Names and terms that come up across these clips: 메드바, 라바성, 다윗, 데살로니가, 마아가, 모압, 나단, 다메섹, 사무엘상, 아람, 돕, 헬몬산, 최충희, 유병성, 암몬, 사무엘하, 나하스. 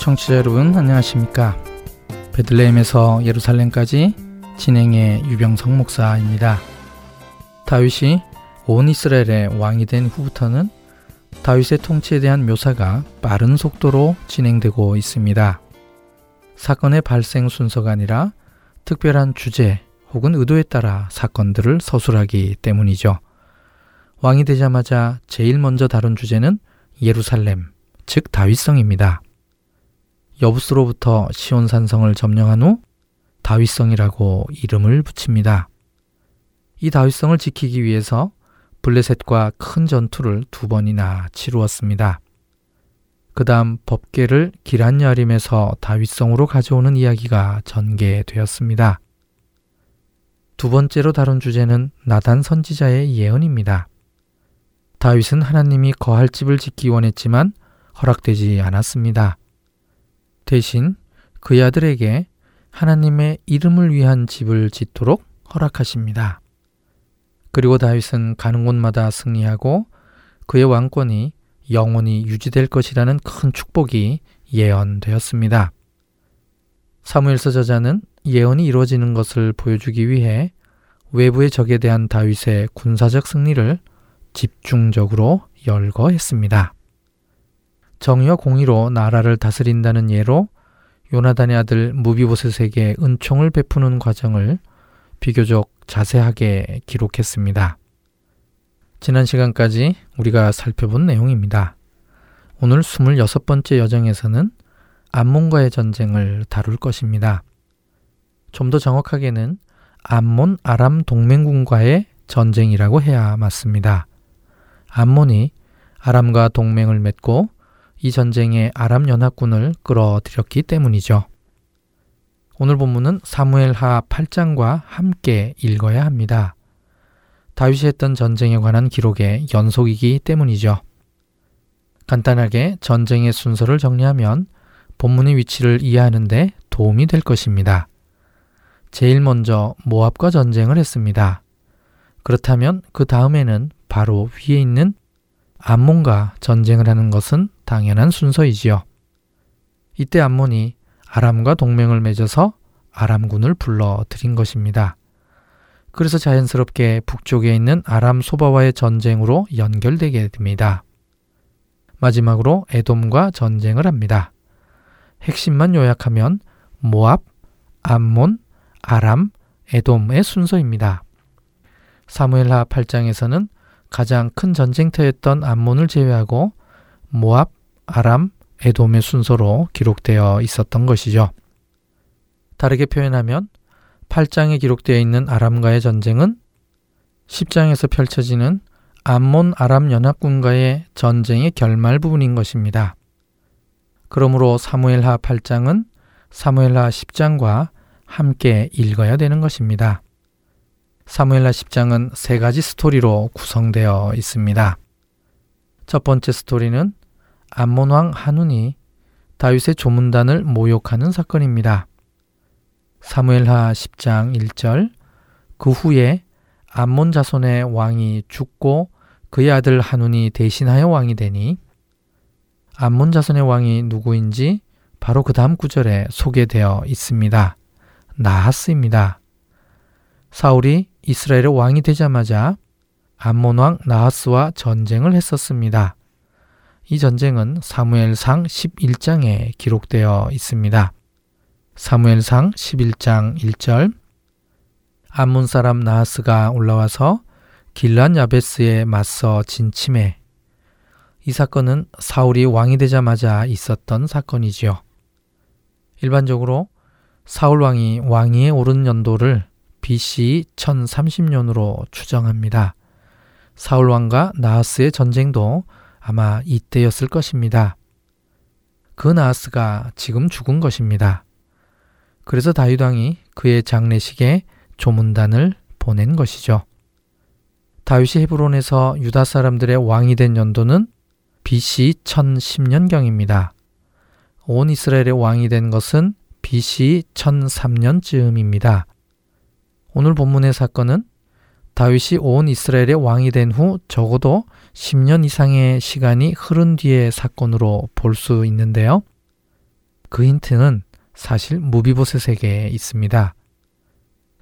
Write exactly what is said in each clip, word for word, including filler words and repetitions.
청취자 여러분 안녕하십니까? 베들레헴에서 예루살렘까지 진행의 유병성 목사입니다. 다윗이 온 이스라엘의 왕이 된 후부터는 다윗의 통치에 대한 묘사가 빠른 속도로 진행되고 있습니다. 사건의 발생 순서가 아니라 특별한 주제 혹은 의도에 따라 사건들을 서술하기 때문이죠. 왕이 되자마자 제일 먼저 다룬 주제는 예루살렘, 즉 다윗성입니다. 여부스로부터 시온산성을 점령한 후 다윗성이라고 이름을 붙입니다. 이 다윗성을 지키기 위해서 블레셋과 큰 전투를 두 번이나 치루었습니다. 그 다음 법궤를 기럇여아림에서 다윗성으로 가져오는 이야기가 전개되었습니다. 두 번째로 다룬 주제는 나단 선지자의 예언입니다. 다윗은 하나님이 거할 집을 짓기 원했지만 허락되지 않았습니다. 대신 그의 아들에게 하나님의 이름을 위한 집을 짓도록 허락하십니다. 그리고 다윗은 가는 곳마다 승리하고 그의 왕권이 영원히 유지될 것이라는 큰 축복이 예언되었습니다. 사무엘서 저자는 예언이 이루어지는 것을 보여주기 위해 외부의 적에 대한 다윗의 군사적 승리를 집중적으로 열거했습니다. 정의와 공의로 나라를 다스린다는 예로 요나단의 아들 무비보셋에게 은총을 베푸는 과정을 비교적 자세하게 기록했습니다. 지난 시간까지 우리가 살펴본 내용입니다. 오늘 스물여섯 번째 여정에서는 암몬과의 전쟁을 다룰 것입니다. 좀 더 정확하게는 암몬 아람 동맹군과의 전쟁이라고 해야 맞습니다. 암몬이 아람과 동맹을 맺고 이 전쟁에 아람 연합군을 끌어들였기 때문이죠. 오늘 본문은 사무엘하 팔 장과 함께 읽어야 합니다. 다윗이 했던 전쟁에 관한 기록의 연속이기 때문이죠. 간단하게 전쟁의 순서를 정리하면 본문의 위치를 이해하는 데 도움이 될 것입니다. 제일 먼저 모압과 전쟁을 했습니다. 그렇다면 그 다음에는 바로 위에 있는 암몬과 전쟁을 하는 것은 당연한 순서이지요. 이때 암몬이 아람과 동맹을 맺어서 아람군을 불러들인 것입니다. 그래서 자연스럽게 북쪽에 있는 아람 소바와의 전쟁으로 연결되게 됩니다. 마지막으로 에돔과 전쟁을 합니다. 핵심만 요약하면 모압, 암몬, 아람, 에돔의 순서입니다. 사무엘하 팔 장에서는 가장 큰 전쟁터였던 암몬을 제외하고 모압, 아람, 에돔의 순서로 기록되어 있었던 것이죠. 다르게 표현하면 팔 장에 기록되어 있는 아람과의 전쟁은 십 장에서 펼쳐지는 암몬 아람 연합군과의 전쟁의 결말 부분인 것입니다. 그러므로 사무엘하 팔 장은 사무엘하 십 장과 함께 읽어야 되는 것입니다. 사무엘하 십 장은 세 가지 스토리로 구성되어 있습니다. 첫 번째 스토리는 암몬 왕 하눈이 다윗의 조문단을 모욕하는 사건입니다. 사무엘하 십 장 일 절, 그 후에 암몬 자손의 왕이 죽고 그의 아들 하눈이 대신하여 왕이 되니, 암몬 자손의 왕이 누구인지 바로 그 다음 구절에 소개되어 있습니다. 나하스입니다. 사울이 이스라엘의 왕이 되자마자 암몬 왕 나하스와 전쟁을 했었습니다. 이 전쟁은 사무엘상 십일 장에 기록되어 있습니다. 사무엘상 십일 장 일 절 암몬 사람 나하스가 올라와서 길란 야베스에 맞서 진침해. 이 사건은 사울이 왕이 되자마자 있었던 사건이지요. 일반적으로 사울 왕이 왕위에 오른 연도를 비씨 천삼십 년으로 추정합니다. 사울 왕과 나하스의 전쟁도 아마 이때였을 것입니다. 그 나하스가 지금 죽은 것입니다. 그래서 다윗 왕이 그의 장례식에 조문단을 보낸 것이죠. 다윗이 헤브론에서 유다 사람들의 왕이 된 연도는 비씨 천십 년경입니다. 온 이스라엘의 왕이 된 것은 비씨 천삼 년쯤입니다. 오늘 본문의 사건은 다윗이 온 이스라엘의 왕이 된 후 적어도 십 년 이상의 시간이 흐른 뒤의 사건으로 볼 수 있는데요. 그 힌트는 사실 무비보셋에게 있습니다.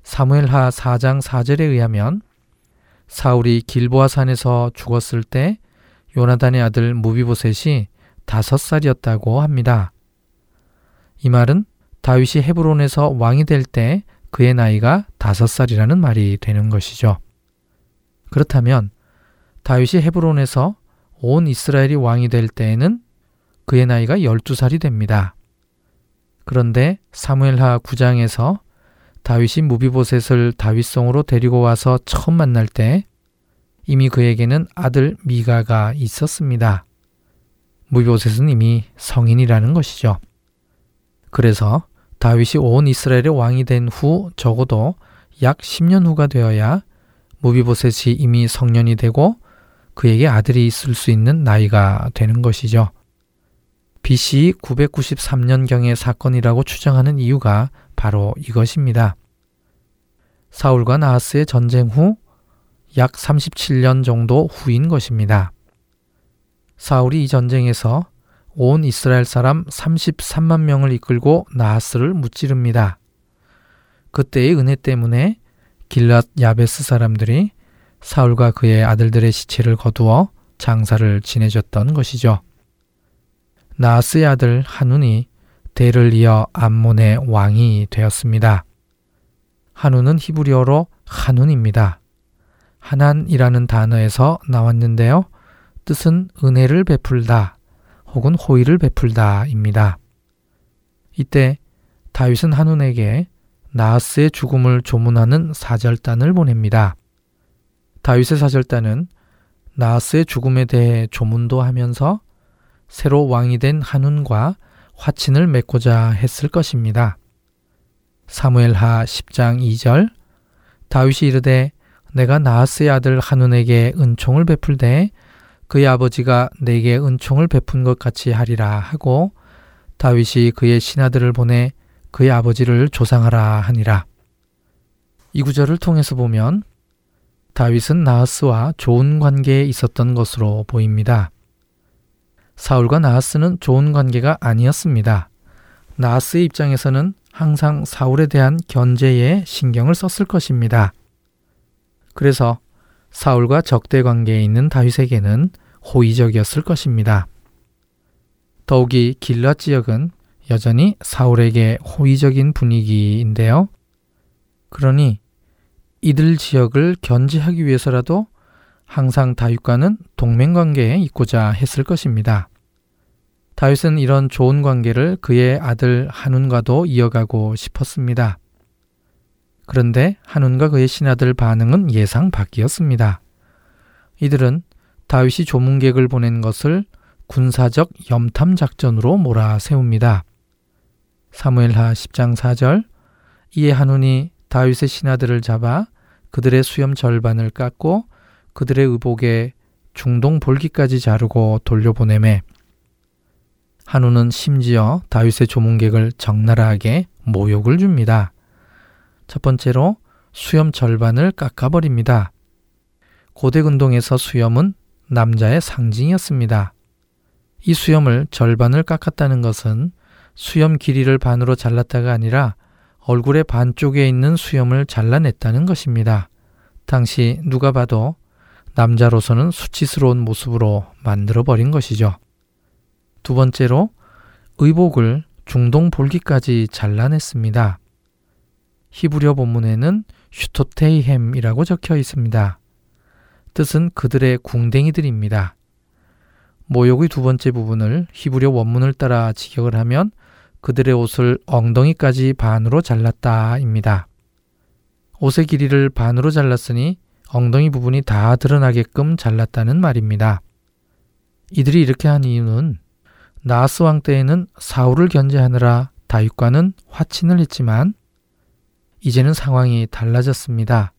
사무엘하 사 장 사 절에 의하면 사울이 길보아 산에서 죽었을 때 요나단의 아들 무비보셋이 다섯 살이었다고 합니다. 이 말은 다윗이 헤브론에서 왕이 될 때 그의 나이가 다섯 살이라는 말이 되는 것이죠. 그렇다면 다윗이 헤브론에서 온 이스라엘이 왕이 될 때에는 그의 나이가 열두 살이 됩니다. 그런데 사무엘하 구 장에서 다윗이 무비보셋을 다윗성으로 데리고 와서 처음 만날 때 이미 그에게는 아들 미가가 있었습니다. 무비보셋은 이미 성인이라는 것이죠. 그래서 다윗이 온 이스라엘의 왕이 된 후 적어도 약 십 년 후가 되어야 무비보셋이 이미 성년이 되고 그에게 아들이 있을 수 있는 나이가 되는 것이죠. 비씨 구백구십삼 년경의 사건이라고 추정하는 이유가 바로 이것입니다. 사울과 나하스의 전쟁 후 약 삼십칠 년 정도 후인 것입니다. 사울이 이 전쟁에서 온 이스라엘 사람 삼십삼만 명을 이끌고 나하스를 무찌릅니다. 그때의 은혜 때문에 길랏 야베스 사람들이 사울과 그의 아들들의 시체를 거두어 장사를 지내줬던 것이죠. 나하스의 아들 한운이 대를 이어 암몬의 왕이 되었습니다. 한운은 히브리어로 한운입니다. 하난이라는 단어에서 나왔는데요. 뜻은 은혜를 베풀다 혹은 호의를 베풀다입니다. 이때 다윗은 한운에게 나하스의 죽음을 조문하는 사절단을 보냅니다. 다윗의 사절단은 나하스의 죽음에 대해 조문도 하면서 새로 왕이 된 한운과 화친을 맺고자 했을 것입니다. 사무엘하 십 장 이 절 다윗이 이르되 내가 나하스의 아들 한운에게 은총을 베풀되 그의 아버지가 내게 은총을 베푼 것 같이 하리라 하고 다윗이 그의 신하들을 보내 그의 아버지를 조상하라 하니라. 이 구절을 통해서 보면 다윗은 나하스와 좋은 관계에 있었던 것으로 보입니다. 사울과 나하스는 좋은 관계가 아니었습니다. 나하스의 입장에서는 항상 사울에 대한 견제에 신경을 썼을 것입니다. 그래서 사울과 적대 관계에 있는 다윗에게는 호의적이었을 것입니다. 더욱이 길랏 지역은 여전히 사울에게 호의적인 분위기인데요. 그러니 이들 지역을 견제하기 위해서라도 항상 다윗과는 동맹 관계에 있고자 했을 것입니다. 다윗은 이런 좋은 관계를 그의 아들 한운과도 이어가고 싶었습니다. 그런데 한운과 그의 신하들 반응은 예상 밖이었습니다. 이들은 다윗이 조문객을 보낸 것을 군사적 염탐 작전으로 몰아세웁니다. 사무엘하 십 장 사 절 이에 한운이 다윗의 신하들을 잡아 그들의 수염 절반을 깎고 그들의 의복에 중동 볼기까지 자르고 돌려보내매. 한운은 심지어 다윗의 조문객을 적나라하게 모욕을 줍니다. 첫 번째로 수염 절반을 깎아버립니다. 고대 근동에서 수염은 남자의 상징이었습니다. 이 수염을 절반을 깎았다는 것은 수염 길이를 반으로 잘랐다가 아니라 얼굴의 반쪽에 있는 수염을 잘라냈다는 것입니다. 당시 누가 봐도 남자로서는 수치스러운 모습으로 만들어버린 것이죠. 두 번째로 의복을 중동 볼기까지 잘라냈습니다. 히브리어 본문에는 슈토테이햄이라고 적혀 있습니다. 뜻은 그들의 궁뎅이들입니다. 모욕의 두 번째 부분을 히브리어 원문을 따라 직역을 하면 그들의 옷을 엉덩이까지 반으로 잘랐다입니다. 옷의 길이를 반으로 잘랐으니 엉덩이 부분이 다 드러나게끔 잘랐다는 말입니다. 이들이 이렇게 한 이유는 나하스 왕 때에는 사울을 견제하느라 다윗과는 화친을 했지만 이제는 상황이 달라졌습니다.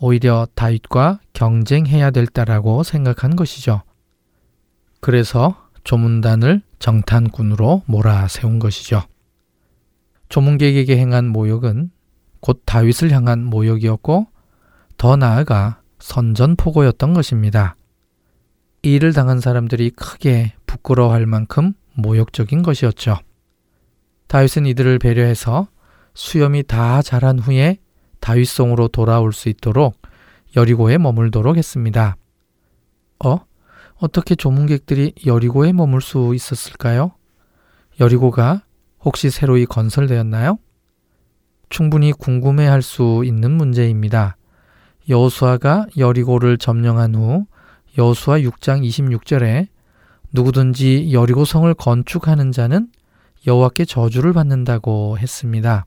오히려 다윗과 경쟁해야 될 때라고 생각한 것이죠. 그래서 조문단을 정탐꾼으로 몰아세운 것이죠. 조문객에게 행한 모욕은 곧 다윗을 향한 모욕이었고 더 나아가 선전포고였던 것입니다. 이 일을 당한 사람들이 크게 부끄러워할 만큼 모욕적인 것이었죠. 다윗은 이들을 배려해서 수염이 다 자란 후에 다윗성으로 돌아올 수 있도록 여리고에 머물도록 했습니다. 어? 어떻게 조문객들이 여리고에 머물 수 있었을까요? 여리고가 혹시 새로이 건설되었나요? 충분히 궁금해할 수 있는 문제입니다. 여호수아가 여리고를 점령한 후 여호수아 육 장 이십육 절에 누구든지 여리고성을 건축하는 자는 여호와께 저주를 받는다고 했습니다.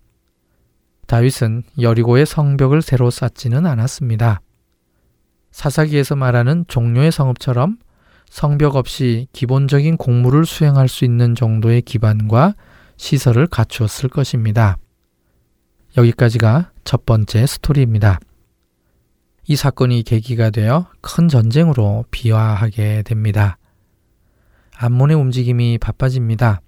다윗은 여리고의 성벽을 새로 쌓지는 않았습니다. 사사기에서 말하는 종료의 성읍처럼 성벽 없이 기본적인 공무를 수행할 수 있는 정도의 기반과 시설을 갖추었을 것입니다. 여기까지가 첫 번째 스토리입니다. 이 사건이 계기가 되어 큰 전쟁으로 비화하게 됩니다. 암몬의 움직임이 바빠집니다.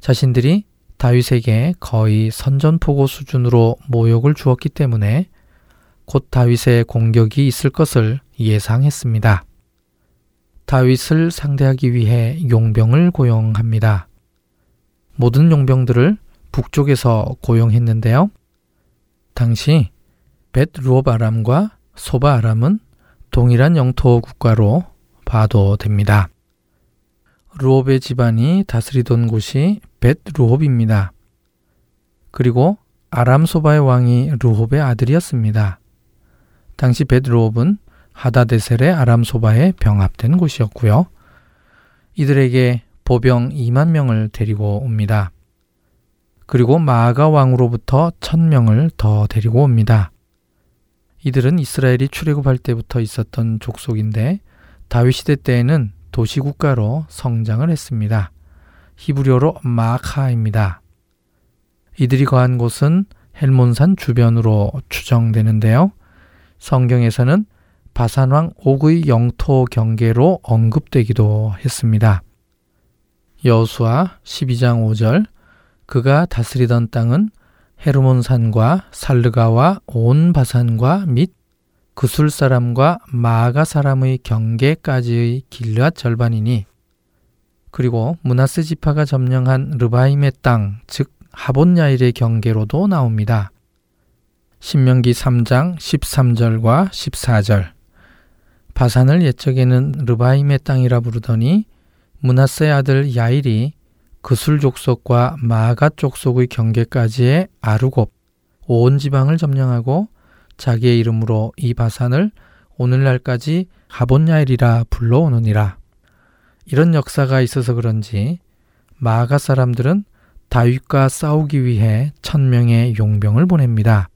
자신들이 다윗에게 거의 선전포고 수준으로 모욕을 주었기 때문에 곧 다윗의 공격이 있을 것을 예상했습니다. 다윗을 상대하기 위해 용병을 고용합니다. 모든 용병들을 북쪽에서 고용했는데요. 당시 벳 르홉 아람과 소바 아람은 동일한 영토 국가로 봐도 됩니다. 르홉의 집안이 다스리던 곳이 벳 르홉입니다. 그리고 아람 소바의 왕이 르홉의 아들이었습니다. 당시 벳 르홉은 하다데셀의 아람 소바에 병합된 곳이었고요. 이들에게 보병 이만 명을 데리고 옵니다. 그리고 마아가 왕으로부터 천 명을 더 데리고 옵니다. 이들은 이스라엘이 출애굽할 때부터 있었던 족속인데 다윗 시대 때에는 도시국가로 성장을 했습니다. 히브리어로 마아가입니다. 이들이 거한 곳은 헬몬산 주변으로 추정되는데요. 성경에서는 바산왕 옥의 영토 경계로 언급되기도 했습니다. 여호수아 십이 장 오 절 그가 다스리던 땅은 헤르몬산과 살르가와 온 바산과 및 그술 사람과 마아가 사람의 경계까지의 길앗 절반이니 그리고 므낫세 지파가 점령한 르바임의 땅, 즉 하본야일의 경계로도 나옵니다. 신명기 삼 장 십삼 절과 십사 절 바산을 옛적에는 르바임의 땅이라 부르더니 므낫세의 아들 야일이 그술 족속과 마아가 족속의 경계까지의 아르곱, 온 지방을 점령하고 자기의 이름으로 이 바산을 오늘날까지 하본야일이라 불러오느니라. 이런 역사가 있어서 그런지 마아가 사람들은 다윗과 싸우기 위해 천 명의 용병을 보냅니다.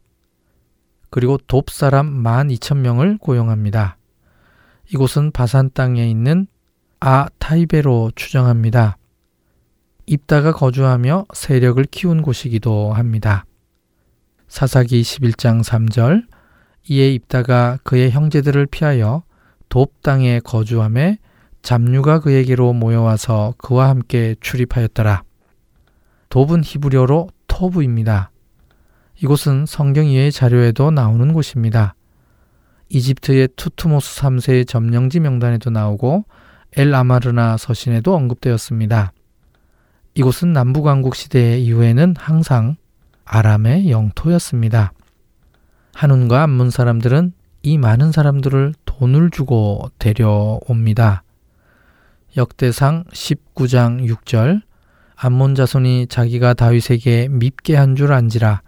그리고 돕 사람 만 이천 명을 고용합니다. 이곳은 바산 땅에 있는 아 타이베로 추정합니다. 입다가 거주하며 세력을 키운 곳이기도 합니다. 사사기 십일 장 삼 절 이에 입다가 그의 형제들을 피하여 돕 땅에 거주하며 잡류가 그에게로 모여와서 그와 함께 출입하였더라. 돕은 히브리어로 토브입니다. 이곳은 성경 이외의 자료에도 나오는 곳입니다. 이집트의 투트모스 삼 세의 점령지 명단에도 나오고 엘 아마르나 서신에도 언급되었습니다. 이곳은 남북왕국 시대 이후에는 항상 아람의 영토였습니다. 한운과 암몬 사람들은 이 많은 사람들을 돈을 주고 데려옵니다. 역대상 십구 장 육 절 암몬 자손이 자기가 다윗에게 밉게 한 줄 안지라.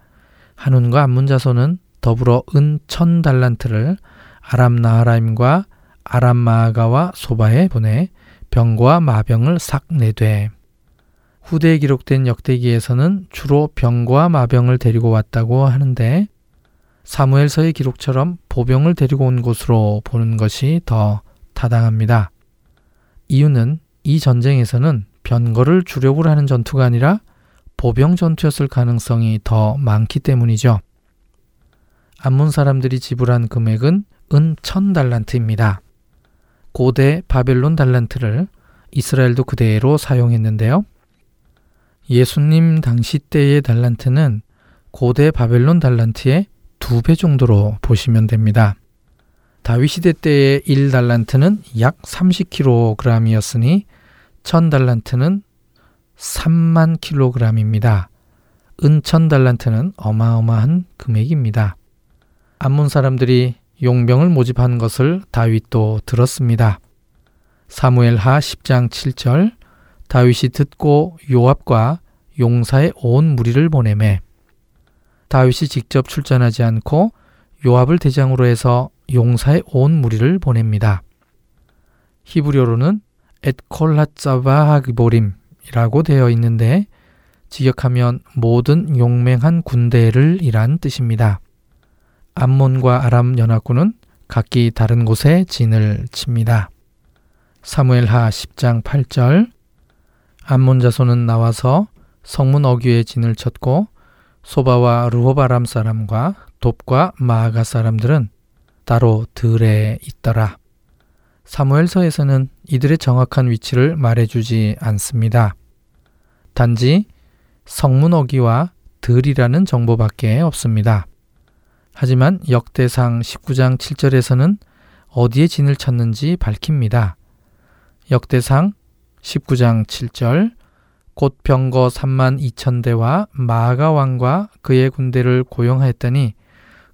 한운과 암몬 자손은 더불어 은 천 달란트를 아람 나하라임과 아람 마아가와 소바에 보내 병과 마병을 싹 내되, 후대에 기록된 역대기에서는 주로 병과 마병을 데리고 왔다고 하는데 사무엘서의 기록처럼 보병을 데리고 온 것으로 보는 것이 더 타당합니다. 이유는 이 전쟁에서는 병거를 주력으로 하는 전투가 아니라 보병 전투였을 가능성이 더 많기 때문이죠. 암몬 사람들이 지불한 금액은 은 천 달란트입니다. 고대 바벨론 달란트를 이스라엘도 그대로 사용했는데요. 예수님 당시 때의 달란트는 고대 바벨론 달란트의 두 배 정도로 보시면 됩니다. 다윗 시대 때의 일 달란트는 약 삼십 킬로그램이었으니 천 달란트는 삼만 킬로그램입니다. 은천 달란트는 어마어마한 금액입니다. 암몬 사람들이 용병을 모집한 것을 다윗도 들었습니다. 사무엘하 십 장 칠 절, 다윗이 듣고 요압과 용사의 온 무리를 보내매, 다윗이 직접 출전하지 않고 요압을 대장으로 해서 용사의 온 무리를 보냅니다. 히브리어로는 엣콜라짜바하기보림이라고 되어 있는데 직역하면 모든 용맹한 군대를 이란 뜻입니다. 암몬과 아람 연합군은 각기 다른 곳에 진을 칩니다. 사무엘하 십 장 팔 절, 암몬 자손은 나와서 성문 어귀에 진을 쳤고 소바와 르홉 아람 사람과 돕과 마아가 사람들은 따로 들에 있더라. 사무엘서에서는 이들의 정확한 위치를 말해주지 않습니다. 단지 성문 어귀와 들이라는 정보밖에 없습니다. 하지만 역대상 십구 장 칠 절에서는 어디에 진을 쳤는지 밝힙니다. 역대상 십구 장 칠 절, 곧 병거 삼만 이천 대와 마아가 왕과 그의 군대를 고용하였더니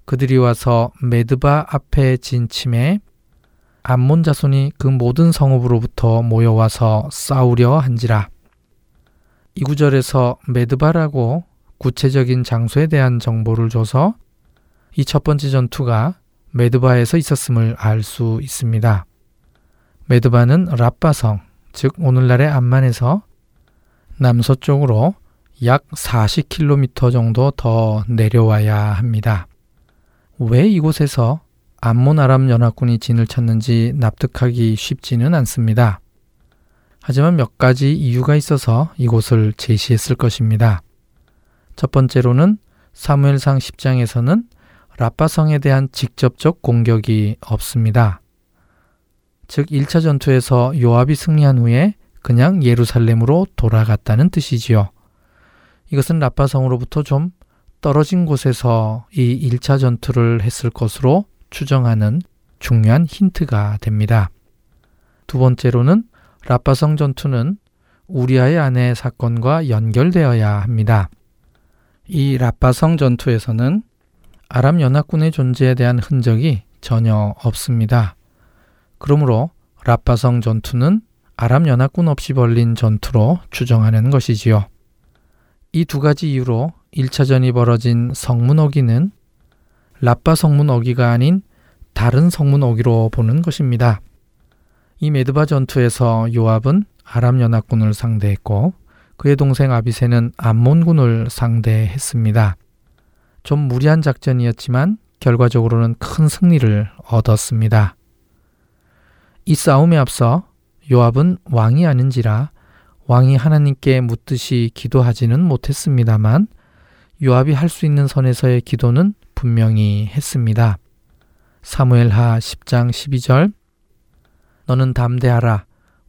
그들이 와서 메드바 앞에 진침에 암몬 자손이 그 모든 성읍으로부터 모여와서 싸우려 한지라. 이 구절에서 메드바라고 구체적인 장소에 대한 정보를 줘서 이 첫 번째 전투가 메드바에서 있었음을 알 수 있습니다. 메드바는 라바성, 즉 오늘날의 암만에서 남서쪽으로 약 사십 킬로미터 정도 더 내려와야 합니다. 왜 이곳에서 암몬 아람 연합군이 진을 쳤는지 납득하기 쉽지는 않습니다. 하지만 몇 가지 이유가 있어서 이곳을 제시했을 것입니다. 첫 번째로는 사무엘상 십 장에서는 라바성에 대한 직접적 공격이 없습니다. 즉 일 차 전투에서 요압이 승리한 후에 그냥 예루살렘으로 돌아갔다는 뜻이지요. 이것은 라바성으로부터 좀 떨어진 곳에서 이 일 차 전투를 했을 것으로 추정하는 중요한 힌트가 됩니다. 두 번째로는 라바성 전투는 우리아의 아내 사건과 연결되어야 합니다. 이 라바성 전투에서는 아람 연합군의 존재에 대한 흔적이 전혀 없습니다. 그러므로 라바성 전투는 아람 연합군 없이 벌린 전투로 추정하는 것이지요. 이 두 가지 이유로 일 차전이 벌어진 성문 어귀는 라바 성문 어귀가 아닌 다른 성문 어귀로 보는 것입니다. 이 메드바 전투에서 요압은 아람 연합군을 상대했고 그의 동생 아비새는 암몬군을 상대했습니다. 좀 무리한 작전이었지만 결과적으로는 큰 승리를 얻었습니다. 이 싸움에 앞서 요압은 왕이 아닌지라 왕이 하나님께 묻듯이 기도하지는 못했습니다만 요압이 할 수 있는 선에서의 기도는 분명히 했습니다. 사무엘하 십 장 십이 절, 너는 담대하라.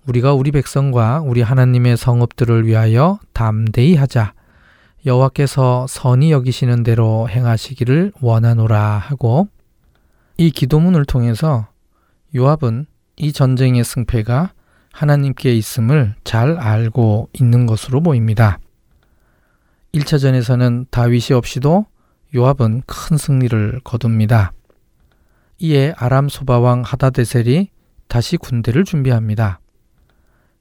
우리가 우리 백성과 우리 하나님의 성읍들을 위하여 담대히 하자. 여호와께서 선히 여기시는 대로 행하시기를 원하노라 하고, 이 기도문을 통해서 요압은 이 전쟁의 승패가 하나님께 있음을 잘 알고 있는 것으로 보입니다. 일 차전에서는 다윗이 없이도 요압은 큰 승리를 거둡니다. 이에 아람 소바왕 하다데셀이 다시 군대를 준비합니다.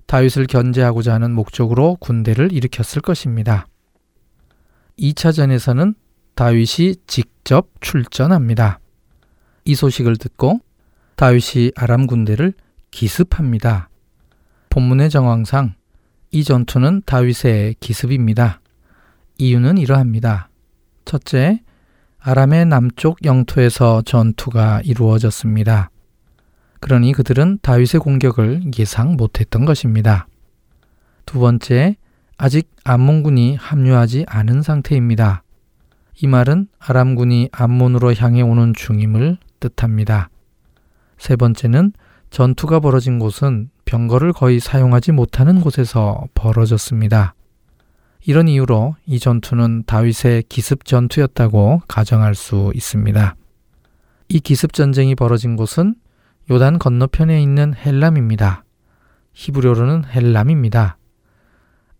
다윗을 견제하고자 하는 목적으로 군대를 일으켰을 것입니다. 이 차전에서는 다윗이 직접 출전합니다. 이 소식을 듣고 다윗이 아람 군대를 기습합니다. 본문의 정황상 이 전투는 다윗의 기습입니다. 이유는 이러합니다. 첫째, 아람의 남쪽 영토에서 전투가 이루어졌습니다. 그러니 그들은 다윗의 공격을 예상 못했던 것입니다. 두 번째, 아직 암몬군이 합류하지 않은 상태입니다. 이 말은 아람군이 암몬으로 향해 오는 중임을 뜻합니다. 세 번째는 전투가 벌어진 곳은 병거를 거의 사용하지 못하는 곳에서 벌어졌습니다. 이런 이유로 이 전투는 다윗의 기습 전투였다고 가정할 수 있습니다. 이 기습 전쟁이 벌어진 곳은 요단 건너편에 있는 헬람입니다. 히브리어로는 헬람입니다.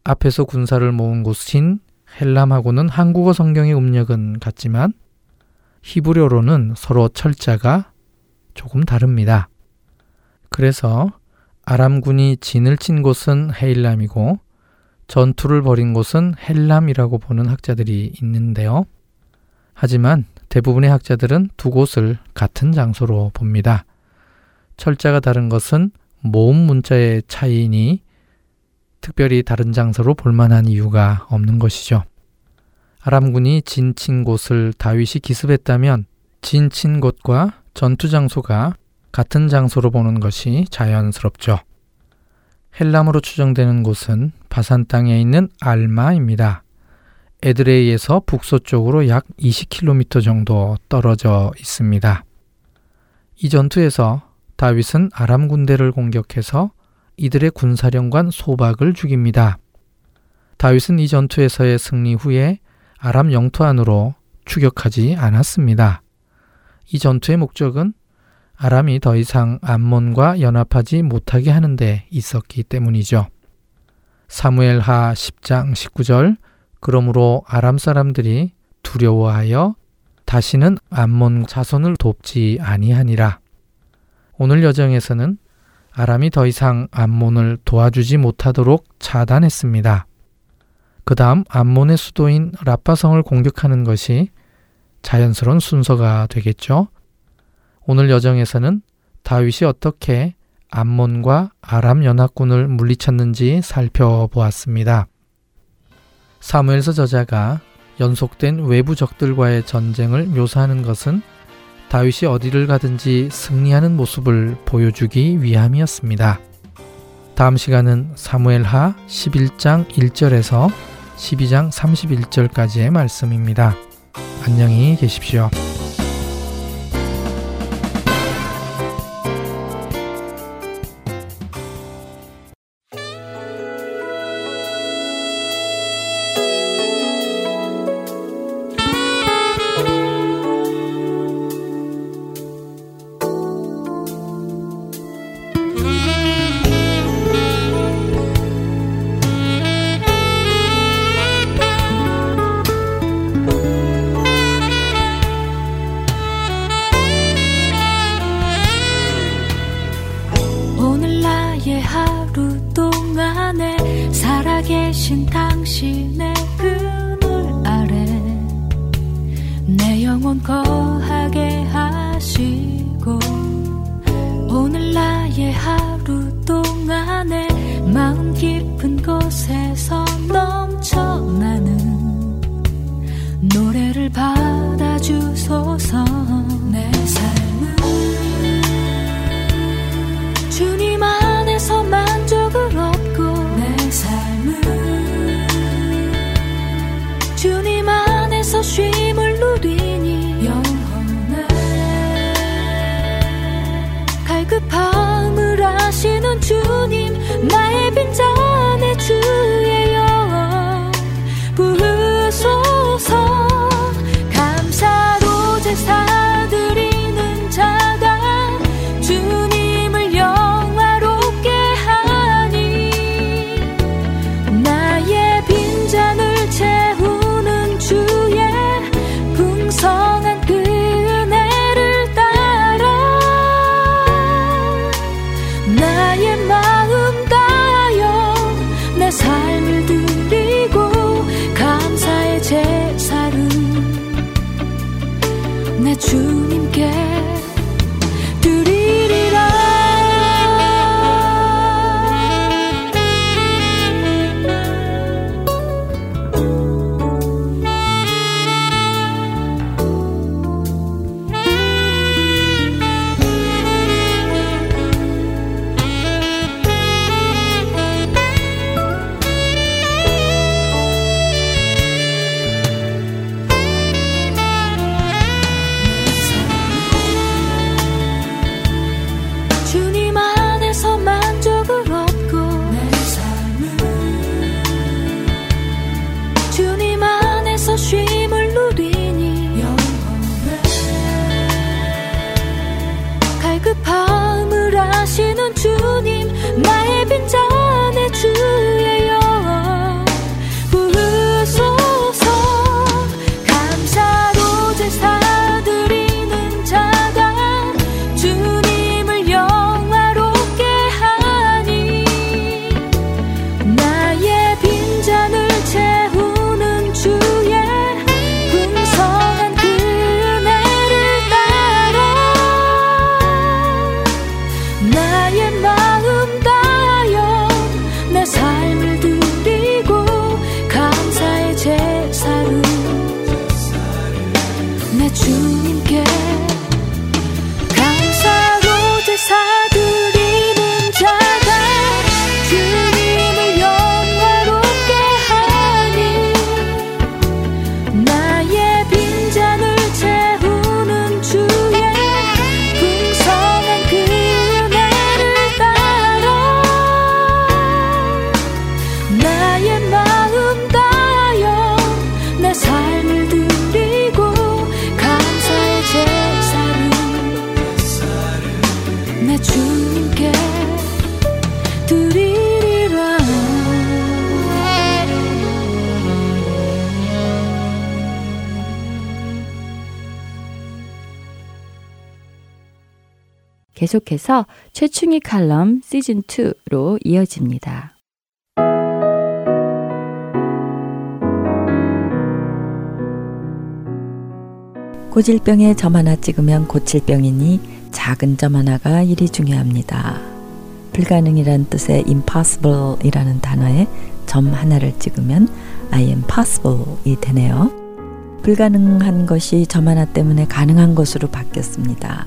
앞에서 군사를 모은 곳인 헬람하고는 한국어 성경의 음력은 같지만 히브리어로는 서로 철자가 조금 다릅니다. 그래서 아람군이 진을 친 곳은 헤일람이고 전투를 벌인 곳은 헬람이라고 보는 학자들이 있는데요. 하지만 대부분의 학자들은 두 곳을 같은 장소로 봅니다. 철자가 다른 것은 모음 문자의 차이이니 특별히 다른 장소로 볼만한 이유가 없는 것이죠. 아람군이 진친 곳을 다윗이 기습했다면 진친 곳과 전투 장소가 같은 장소로 보는 것이 자연스럽죠. 헬람으로 추정되는 곳은 바산 땅에 있는 알마입니다. 에드레이에서 북서쪽으로 약 이십 킬로미터 정도 떨어져 있습니다. 이 전투에서 다윗은 아람 군대를 공격해서 이들의 군사령관 소박을 죽입니다. 다윗은 이 전투에서의 승리 후에 아람 영토 안으로 추격하지 않았습니다. 이 전투의 목적은 아람이 더 이상 암몬과 연합하지 못하게 하는 데 있었기 때문이죠. 사무엘하 십 장 십구 절, 그러므로 아람 사람들이 두려워하여 다시는 암몬 자손을 돕지 아니하니라. 오늘 여정에서는 아람이 더 이상 암몬을 도와주지 못하도록 차단했습니다. 그 다음 암몬의 수도인 라바성을 공격하는 것이 자연스러운 순서가 되겠죠. 오늘 여정에서는 다윗이 어떻게 암몬과 아람 연합군을 물리쳤는지 살펴보았습니다. 사무엘서 저자가 연속된 외부 적들과의 전쟁을 묘사하는 것은 다윗이 어디를 가든지 승리하는 모습을 보여주기 위함이었습니다. 다음 시간은 사무엘하 십일 장 일 절에서 십이 장 삼십일 절까지의 말씀입니다. 안녕히 계십시오. 급함을 아시는 주님, 나의 빈잔에 깃들이리라. 계속해서 최충희 칼럼 시즌 투로 이어집니다. 고질병에 점 하나 찍으면 고칠 병이니 작은 점 하나가 이리 중요합니다. 불가능이란 뜻의 impossible이라는 단어에 점 하나를 찍으면 I am possible이 되네요. 불가능한 것이 점 하나 때문에 가능한 것으로 바뀌었습니다.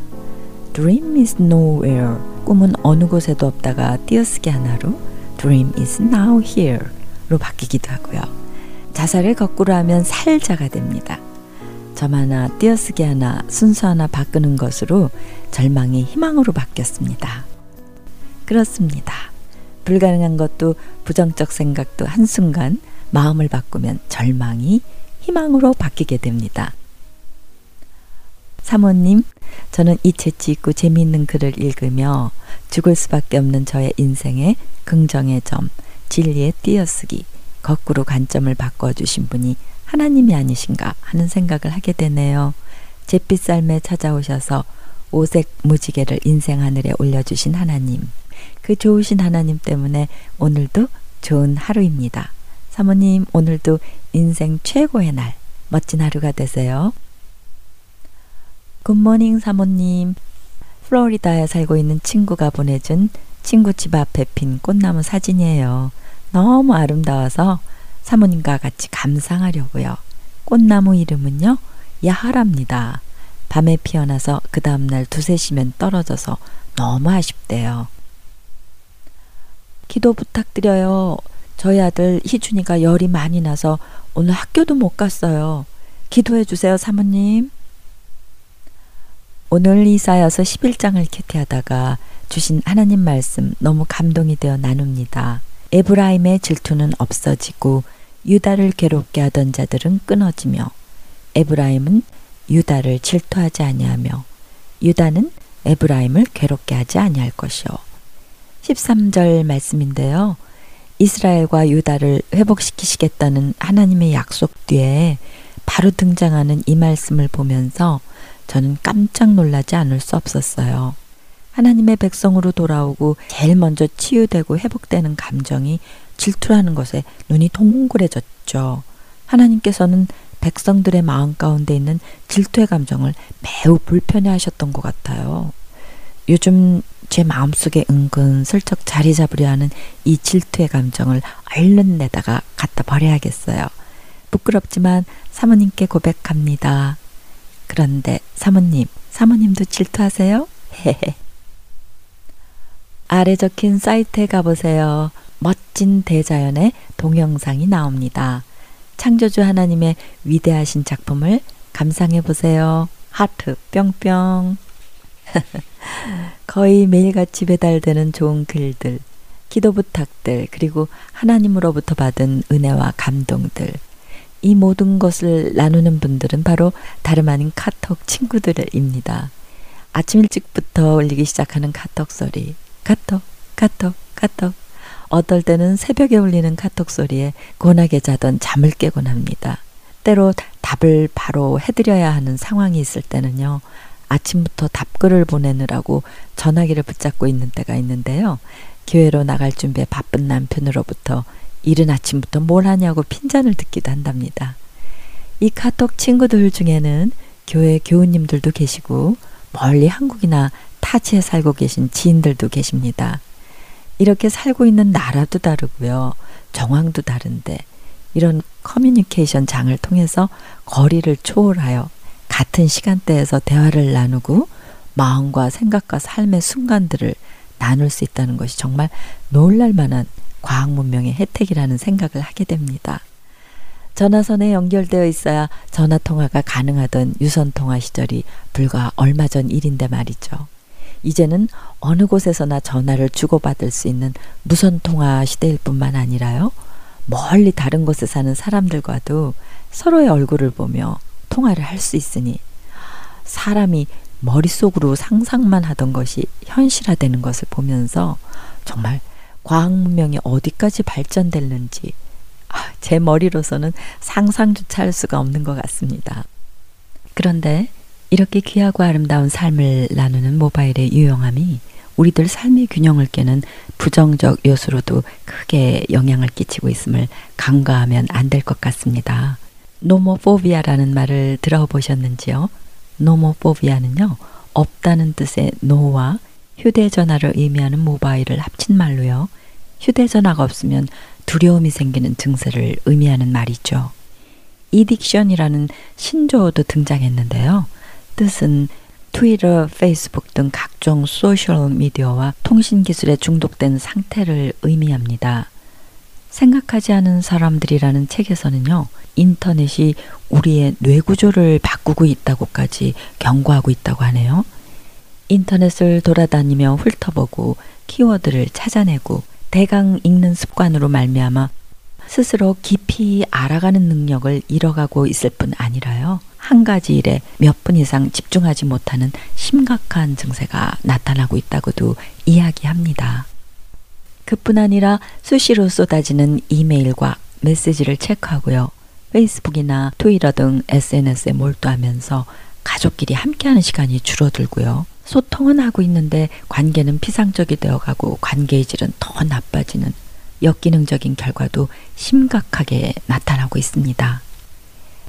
Dream is nowhere, 꿈은 어느 곳에도 없다가 띄어쓰기 하나로 Dream is now here로 바뀌기도 하고요. 자살을 거꾸로 하면 살자가 됩니다. 점 하나, 띄어쓰기 하나, 순서 하나 바꾸는 것으로 절망이 희망으로 바뀌었습니다. 그렇습니다. 불가능한 것도 부정적 생각도 한순간 마음을 바꾸면 절망이 희망으로 바뀌게 됩니다. 사모님, 저는 이 재치 있고 재미있는 글을 읽으며 죽을 수밖에 없는 저의 인생의 긍정의 점, 진리의 띄어쓰기, 거꾸로 관점을 바꿔주신 분이 하나님이 아니신가 하는 생각을 하게 되네요. 잿빛 삶에 찾아오셔서 오색 무지개를 인생 하늘에 올려주신 하나님, 그 좋으신 하나님 때문에 오늘도 좋은 하루입니다. 사모님, 오늘도 인생 최고의 날, 멋진 하루가 되세요. 굿모닝 사모님. 플로리다에 살고 있는 친구가 보내준 친구 집 앞에 핀 꽃나무 사진이에요. 너무 아름다워서 사모님과 같이 감상하려고요. 꽃나무 이름은요, 야하랍니다. 밤에 피어나서 그 다음날 두세 시면 떨어져서 너무 아쉽대요. 기도 부탁드려요. 저희 아들 희준이가 열이 많이 나서 오늘 학교도 못 갔어요. 기도해 주세요, 사모님. 오늘 이사야서 십일 장을 큐티하다가 주신 하나님 말씀 너무 감동이 되어 나눕니다. 에브라임의 질투는 없어지고 유다를 괴롭게 하던 자들은 끊어지며 에브라임은 유다를 질투하지 아니하며 유다는 에브라임을 괴롭게 하지 아니할 것이요. 십삼 절 말씀인데요. 이스라엘과 유다를 회복시키시겠다는 하나님의 약속 뒤에 바로 등장하는 이 말씀을 보면서 저는 깜짝 놀라지 않을 수 없었어요. 하나님의 백성으로 돌아오고 제일 먼저 치유되고 회복되는 감정이 질투라는 것에 눈이 동그래졌죠. 하나님께서는 백성들의 마음 가운데 있는 질투의 감정을 매우 불편해하셨던 것 같아요. 요즘 제 마음속에 은근 슬쩍 자리 잡으려 하는 이 질투의 감정을 얼른 내다가 갖다 버려야겠어요. 부끄럽지만 사모님께 고백합니다. 그런데 사모님, 사모님도 질투하세요? 헤헤. 아래 적힌 사이트에 가보세요. 멋진 대자연의 동영상이 나옵니다. 창조주 하나님의 위대하신 작품을 감상해보세요. 하트 뿅뿅. 거의 매일같이 배달되는 좋은 글들, 기도 부탁들, 그리고 하나님으로부터 받은 은혜와 감동들, 이 모든 것을 나누는 분들은 바로 다름 아닌 카톡 친구들입니다. 아침 일찍부터 울리기 시작하는 카톡 소리, 카톡, 카톡, 카톡. 어떨 때는 새벽에 울리는 카톡 소리에 곤하게 자던 잠을 깨곤 합니다. 때로 답을 바로 해드려야 하는 상황이 있을 때는요, 아침부터 답글을 보내느라고 전화기를 붙잡고 있는 때가 있는데요. 교회로 나갈 준비에 바쁜 남편으로부터 이른 아침부터 뭘 하냐고 핀잔을 듣기도 한답니다. 이 카톡 친구들 중에는 교회 교우님들도 계시고 멀리 한국이나 타지에 살고 계신 지인들도 계십니다. 이렇게 살고 있는 나라도 다르고요. 정황도 다른데 이런 커뮤니케이션 장을 통해서 거리를 초월하여 같은 시간대에서 대화를 나누고 마음과 생각과 삶의 순간들을 나눌 수 있다는 것이 정말 놀랄 만한 과학 문명의 혜택이라는 생각을 하게 됩니다. 전화선에 연결되어 있어야 전화통화가 가능하던 유선통화 시절이 불과 얼마 전 일인데 말이죠. 이제는 어느 곳에서나 전화를 주고받을 수 있는 무선통화 시대일 뿐만 아니라요, 멀리 다른 곳에 사는 사람들과도 서로의 얼굴을 보며 통화를 할 수 있으니 사람이 머릿속으로 상상만 하던 것이 현실화되는 것을 보면서 정말 과학 문명이 어디까지 발전됐는지 아, 제 머리로서는 상상조차 할 수가 없는 것 같습니다. 그런데 이렇게 귀하고 아름다운 삶을 나누는 모바일의 유용함이 우리들 삶의 균형을 깨는 부정적 요소로도 크게 영향을 끼치고 있음을 간과하면 안 될 것 같습니다. 노모포비아라는 말을 들어보셨는지요? 노모포비아는요, 없다는 뜻의 노와 휴대전화를 의미하는 모바일을 합친 말로요, 휴대전화가 없으면 두려움이 생기는 증세를 의미하는 말이죠. 이딕션이라는 신조어도 등장했는데요. 뜻은 트위터, 페이스북 등 각종 소셜미디어와 통신기술에 중독된 상태를 의미합니다. 생각하지 않은 사람들이라는 책에서는요, 인터넷이 우리의 뇌구조를 바꾸고 있다고까지 경고하고 있다고 하네요. 인터넷을 돌아다니며 훑어보고 키워드를 찾아내고 대강 읽는 습관으로 말미암아 스스로 깊이 알아가는 능력을 잃어가고 있을 뿐 아니라요, 한 가지 일에 몇 분 이상 집중하지 못하는 심각한 증세가 나타나고 있다고도 이야기합니다. 그뿐 아니라 수시로 쏟아지는 이메일과 메시지를 체크하고요, 페이스북이나 트위터 등 에스엔에스에 몰두하면서 가족끼리 함께하는 시간이 줄어들고요, 소통은 하고 있는데 관계는 피상적이 되어가고 관계의 질은 더 나빠지는 역기능적인 결과도 심각하게 나타나고 있습니다.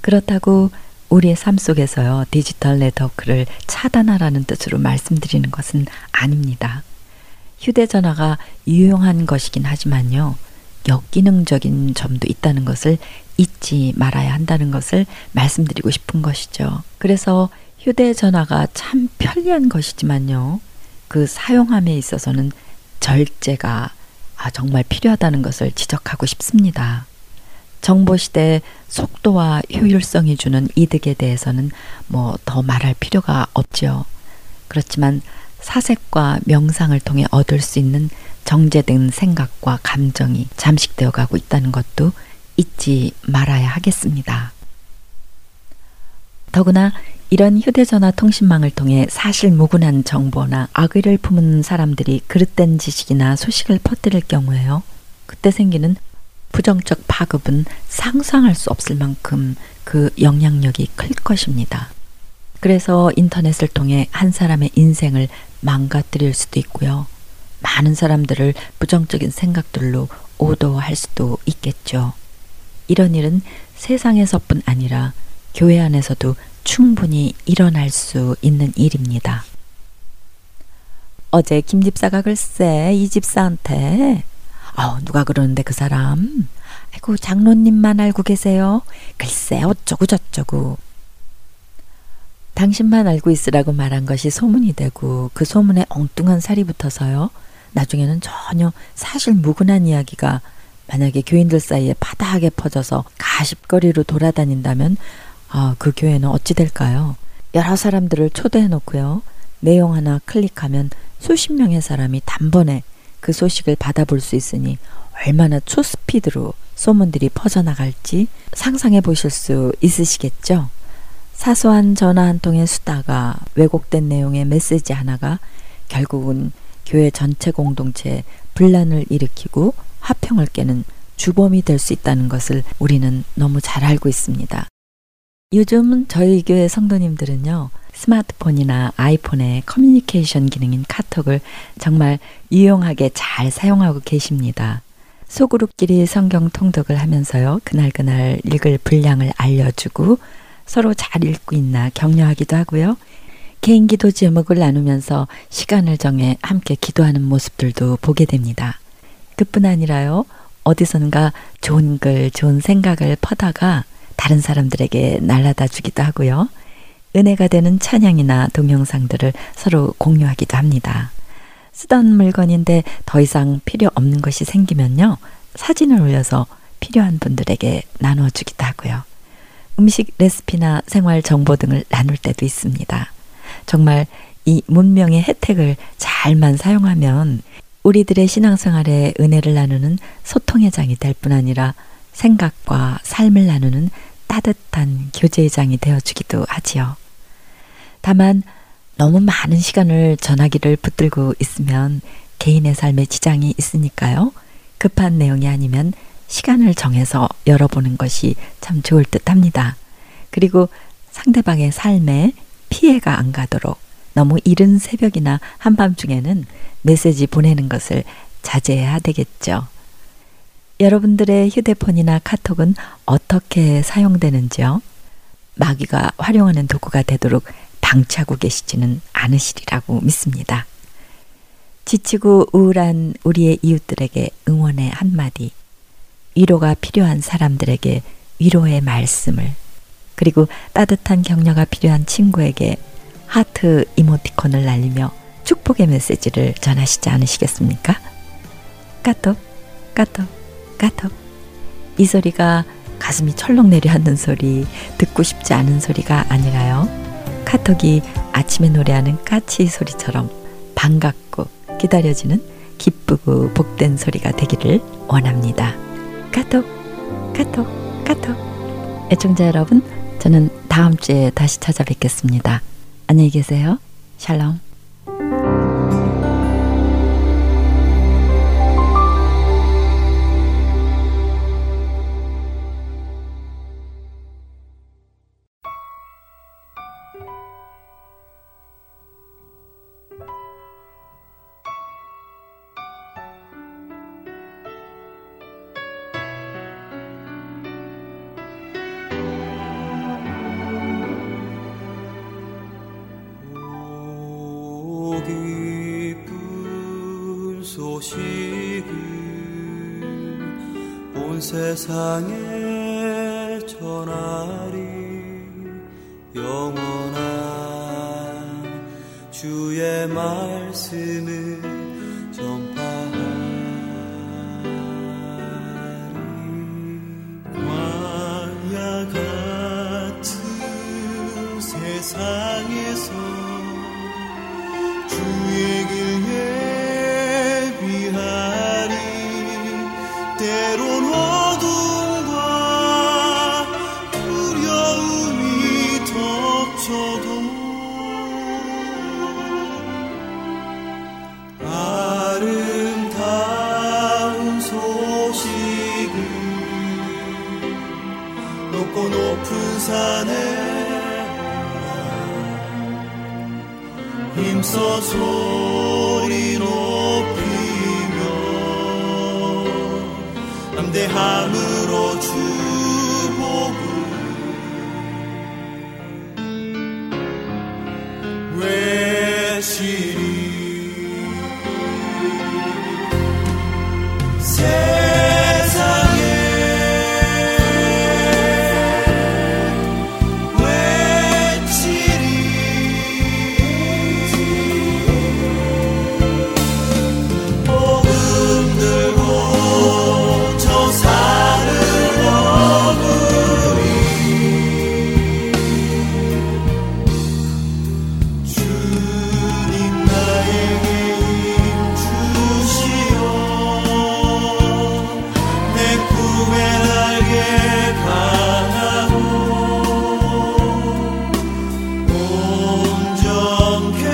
그렇다고 우리의 삶 속에서요, 디지털 네트워크를 차단하라는 뜻으로 말씀드리는 것은 아닙니다. 휴대전화가 유용한 것이긴 하지만요, 역기능적인 점도 있다는 것을 잊지 말아야 한다는 것을 말씀드리고 싶은 것이죠. 그래서 휴대전화가 참 편리한 것이지만요, 그 사용함에 있어서는 절제가 아, 정말 필요하다는 것을 지적하고 싶습니다. 정보시대의 속도와 효율성이 주는 이득에 대해서는 뭐 더 말할 필요가 없죠. 그렇지만 사색과 명상을 통해 얻을 수 있는 정제된 생각과 감정이 잠식되어 가고 있다는 것도 잊지 말아야 하겠습니다. 더구나 이런 휴대전화 통신망을 통해 사실무근한 정보나 악의를 품은 사람들이 그릇된 지식이나 소식을 퍼뜨릴 경우에요, 그때 생기는 부정적 파급은 상상할 수 없을 만큼 그 영향력이 클 것입니다. 그래서 인터넷을 통해 한 사람의 인생을 망가뜨릴 수도 있고요, 많은 사람들을 부정적인 생각들로 오도할 수도 있겠죠. 이런 일은 세상에서뿐 아니라 교회 안에서도 충분히 일어날 수 있는 일입니다. 어제 김 집사가 글쎄 이 집사한테 어, 누가 그러는데 그 사람 아이고 장로님만 알고 계세요. 글쎄 어쩌고 저쩌고 당신만 알고 있으라고 말한 것이 소문이 되고 그 소문에 엉뚱한 살이 붙어서요, 나중에는 전혀 사실무근한 이야기가 만약에 교인들 사이에 파다하게 퍼져서 가십거리로 돌아다닌다면 아, 그 교회는 어찌 될까요? 여러 사람들을 초대해놓고요, 내용 하나 클릭하면 수십 명의 사람이 단번에 그 소식을 받아볼 수 있으니 얼마나 초스피드로 소문들이 퍼져나갈지 상상해 보실 수 있으시겠죠? 사소한 전화 한 통의 수다가 왜곡된 내용의 메시지 하나가 결국은 교회 전체 공동체에 분란을 일으키고 화평을 깨는 주범이 될 수 있다는 것을 우리는 너무 잘 알고 있습니다. 요즘 저희 교회 성도님들은요, 스마트폰이나 아이폰의 커뮤니케이션 기능인 카톡을 정말 유용하게 잘 사용하고 계십니다. 소그룹끼리 성경 통독을 하면서요, 그날그날 읽을 분량을 알려주고 서로 잘 읽고 있나 격려하기도 하고요, 개인 기도 제목을 나누면서 시간을 정해 함께 기도하는 모습들도 보게 됩니다. 그뿐 아니라요, 어디선가 좋은 글, 좋은 생각을 퍼다가 다른 사람들에게 날라다 주기도 하고요, 은혜가 되는 찬양이나 동영상들을 서로 공유하기도 합니다. 쓰던 물건인데 더 이상 필요 없는 것이 생기면요, 사진을 올려서 필요한 분들에게 나눠주기도 하고요, 음식 레시피나 생활 정보 등을 나눌 때도 있습니다. 정말 이 문명의 혜택을 잘만 사용하면 우리들의 신앙생활에 은혜를 나누는 소통의 장이 될 뿐 아니라 생각과 삶을 나누는 따뜻한 교제의 장이 되어주기도 하지요. 다만 너무 많은 시간을 전화기를 붙들고 있으면 개인의 삶에 지장이 있으니까요. 급한 내용이 아니면 시간을 정해서 열어보는 것이 참 좋을 듯 합니다. 그리고 상대방의 삶에 피해가 안 가도록 너무 이른 새벽이나 한밤중에는 메시지 보내는 것을 자제해야 되겠죠. 여러분들의 휴대폰이나 카톡은 어떻게 사용되는지요? 마귀가 활용하는 도구가 되도록 방치하고 계시지는 않으시리라고 믿습니다. 지치고 우울한 우리의 이웃들에게 응원의 한마디, 위로가 필요한 사람들에게 위로의 말씀을, 그리고 따뜻한 격려가 필요한 친구에게 하트 이모티콘을 날리며 축복의 메시지를 전하시지 않으시겠습니까? 까톡, 까톡, 까톡. 이 소리가 가슴이 철렁 내려앉는 소리, 듣고 싶지 않은 소리가 아니라요. 카톡이 아침에 노래하는 까치 소리처럼 반갑고 기다려지는 기쁘고 복된 소리가 되기를 원합니다. 카톡, 카톡, 카톡. 애청자 여러분, 저는 다음 주에 다시 찾아뵙겠습니다. 안녕히 계세요. 샬롬. 소식을 온 세상에 전하리. 영원한 주의 말씀을 전파하리. 광야 같은 세상에서 주의 길에 때론 어둠과 두려움이 덮쳐도 아름다운 소식을 높고 높은 산에 힘써 소리 높이 함으로 주 복을 외치리. 세상에 외치리. 복음 들고 산을 넘으리. 주님 나에게 힘 주시오. 내 꿈의 날개 가나고 온전케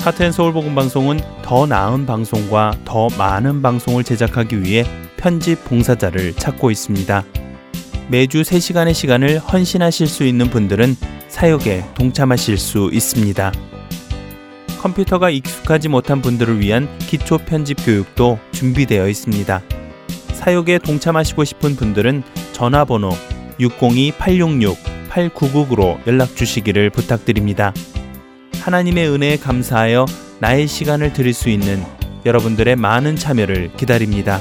하트앤 서울 복음 방송은 더 나은 방송과 더 많은 방송을 제작하기 위해 편집 봉사자를 찾고 있습니다. 매주 세 시간의 시간을 헌신하실 수 있는 분들은 사역에 동참하실 수 있습니다. 컴퓨터가 익숙하지 못한 분들을 위한 기초 편집 교육도 준비되어 있습니다. 사역에 동참하시고 싶은 분들은 전화번호 육공이 팔육육 팔구구구로 연락 주시기를 부탁드립니다. 하나님의 은혜에 감사하여 나의 시간을 드릴 수 있는 여러분들의 많은 참여를 기다립니다.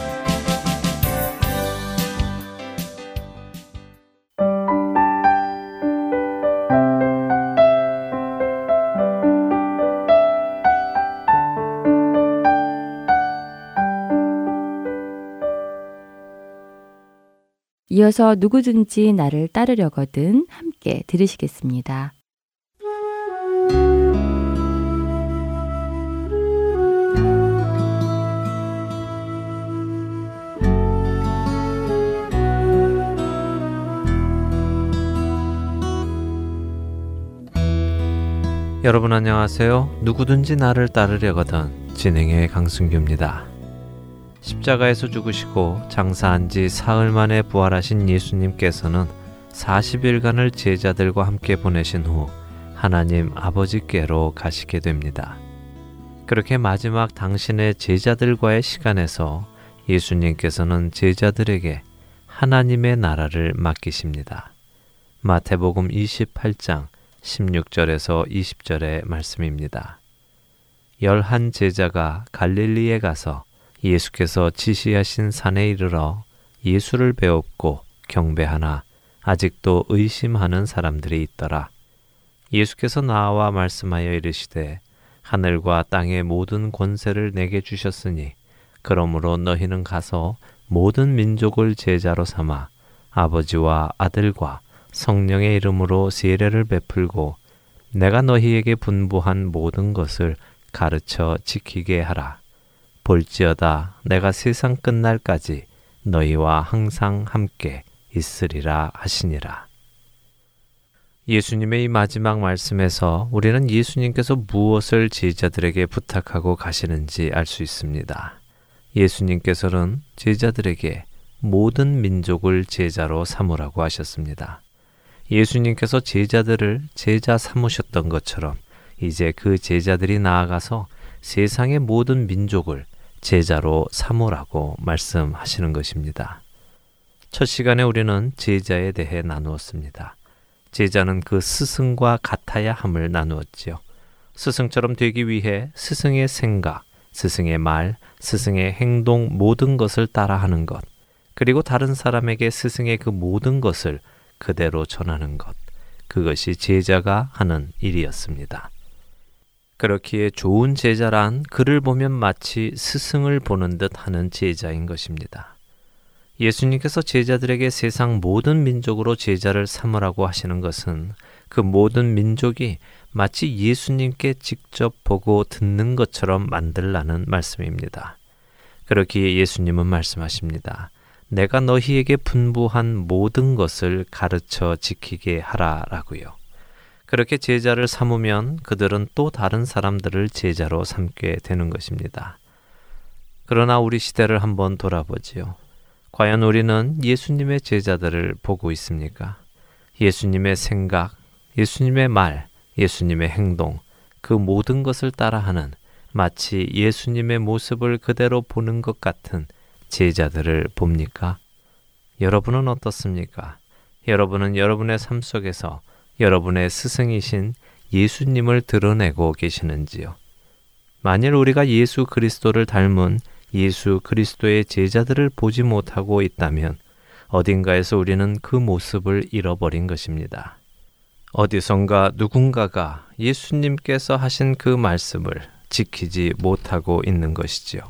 이어서 누구든지 나를 따르려거든 함께 들으시겠습니다. 여러분 안녕하세요. 누구든지 나를 따르려거든 진행의 강승규입니다. 십자가에서 죽으시고 장사한 지 사흘 만에 부활하신 예수님께서는 사십 일간을 제자들과 함께 보내신 후 하나님 아버지께로 가시게 됩니다. 그렇게 마지막 당신의 제자들과의 시간에서 예수님께서는 제자들에게 하나님의 나라를 맡기십니다. 마태복음 이십팔 장 십육 절에서 이십 절의 말씀입니다. 열한 제자가 갈릴리에 가서 예수께서 지시하신 산에 이르러 예수를 배웠고 경배하나 아직도 의심하는 사람들이 있더라. 예수께서 나와 말씀하여 이르시되 하늘과 땅의 모든 권세를 내게 주셨으니 그러므로 너희는 가서 모든 민족을 제자로 삼아 아버지와 아들과 성령의 이름으로 세례를 베풀고 내가 너희에게 분부한 모든 것을 가르쳐 지키게 하라. 볼지어다 내가 세상 끝날까지 너희와 항상 함께 있으리라 하시니라. 예수님의 이 마지막 말씀에서 우리는 예수님께서 무엇을 제자들에게 부탁하고 가시는지 알 수 있습니다. 예수님께서는 제자들에게 모든 민족을 제자로 삼으라고 하셨습니다. 예수님께서 제자들을 제자 삼으셨던 것처럼 이제 그 제자들이 나아가서 세상의 모든 민족을 제자로 삼으라고 말씀하시는 것입니다. 첫 시간에 우리는 제자에 대해 나누었습니다. 제자는 그 스승과 같아야 함을 나누었지요. 스승처럼 되기 위해 스승의 생각, 스승의 말, 스승의 행동 모든 것을 따라하는 것, 그리고 다른 사람에게 스승의 그 모든 것을 그대로 전하는 것, 그것이 제자가 하는 일이었습니다. 그렇기에 좋은 제자란 그를 보면 마치 스승을 보는 듯 하는 제자인 것입니다. 예수님께서 제자들에게 세상 모든 민족으로 제자를 삼으라고 하시는 것은 그 모든 민족이 마치 예수님께 직접 보고 듣는 것처럼 만들라는 말씀입니다. 그렇기에 예수님은 말씀하십니다. 내가 너희에게 분부한 모든 것을 가르쳐 지키게 하라라고요. 그렇게 제자를 삼으면 그들은 또 다른 사람들을 제자로 삼게 되는 것입니다. 그러나 우리 시대를 한번 돌아보지요. 과연 우리는 예수님의 제자들을 보고 있습니까? 예수님의 생각, 예수님의 말, 예수님의 행동, 그 모든 것을 따라하는 마치 예수님의 모습을 그대로 보는 것 같은 제자들을 봅니까? 여러분은 어떻습니까? 여러분은 여러분의 삶 속에서 여러분의 스승이신 예수님을 드러내고 계시는지요? 만일 우리가 예수 그리스도를 닮은 예수 그리스도의 제자들을 보지 못하고 있다면 어딘가에서 우리는 그 모습을 잃어버린 것입니다. 어디선가 누군가가 예수님께서 하신 그 말씀을 지키지 못하고 있는 것이지요.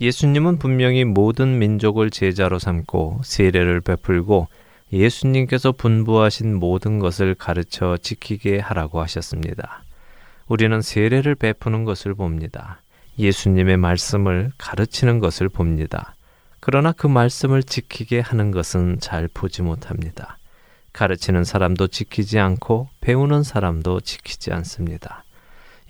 예수님은 분명히 모든 민족을 제자로 삼고 세례를 베풀고 예수님께서 분부하신 모든 것을 가르쳐 지키게 하라고 하셨습니다. 우리는 세례를 베푸는 것을 봅니다. 예수님의 말씀을 가르치는 것을 봅니다. 그러나 그 말씀을 지키게 하는 것은 잘 보지 못합니다. 가르치는 사람도 지키지 않고 배우는 사람도 지키지 않습니다.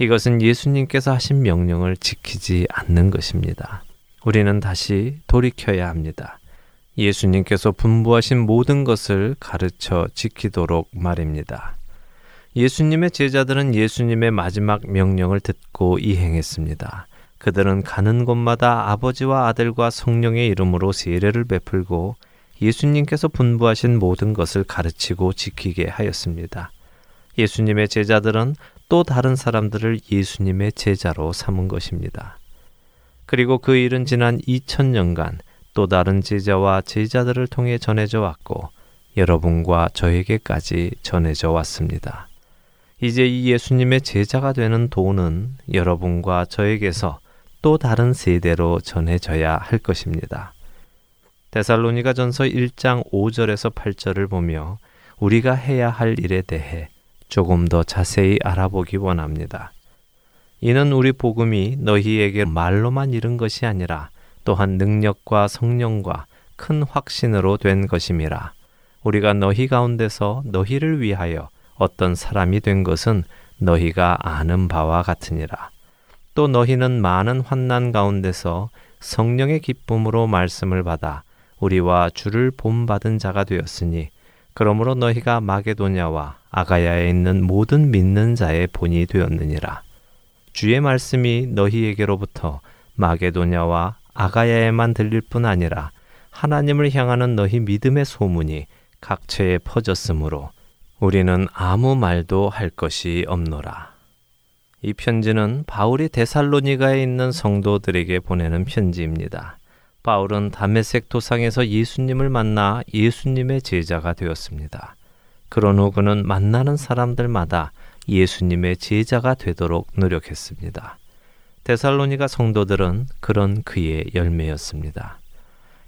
이것은 예수님께서 하신 명령을 지키지 않는 것입니다. 우리는 다시 돌이켜야 합니다. 예수님께서 분부하신 모든 것을 가르쳐 지키도록 말입니다. 예수님의 제자들은 예수님의 마지막 명령을 듣고 일행했습니다. 그들은 가는 곳마다 아버지와 아들과 성령의 이름으로 세례를 베풀고 예수님께서 분부하신 모든 것을 가르치고 지키게 하였습니다. 예수님의 제자들은 또 다른 사람들을 예수님의 제자로 삼은 것입니다. 그리고 그 일은 지난 이천 년간 또 다른 제자와 제자들을 통해 전해져 왔고 여러분과 저에게까지 전해져 왔습니다. 이제 이 예수님의 제자가 되는 도는 여러분과 저에게서 또 다른 세대로 전해져야 할 것입니다. 데살로니가 전서 일 장 오 절에서 팔 절을 보며 우리가 해야 할 일에 대해 조금 더 자세히 알아보기 원합니다. 이는 우리 복음이 너희에게 말로만 이른 것이 아니라 또한 능력과 성령과 큰 확신으로 된 것임이라. 우리가 너희 가운데서 너희를 위하여 어떤 사람이 된 것은 너희가 아는 바와 같으니라. 또 너희는 많은 환난 가운데서 성령의 기쁨으로 말씀을 받아 우리와 주를 본받은 자가 되었으니 그러므로 너희가 마게도냐와 아가야에 있는 모든 믿는 자의 본이 되었느니라. 주의 말씀이 너희에게로부터 마게도냐와 아가야에만 들릴 뿐 아니라 하나님을 향하는 너희 믿음의 소문이 각처에 퍼졌으므로 우리는 아무 말도 할 것이 없노라. 이 편지는 바울이 데살로니가에 있는 성도들에게 보내는 편지입니다. 바울은 다메섹 도상에서 예수님을 만나 예수님의 제자가 되었습니다. 그런 후 그는 만나는 사람들마다 예수님의 제자가 되도록 노력했습니다. 데살로니가 성도들은 그런 그의 열매였습니다.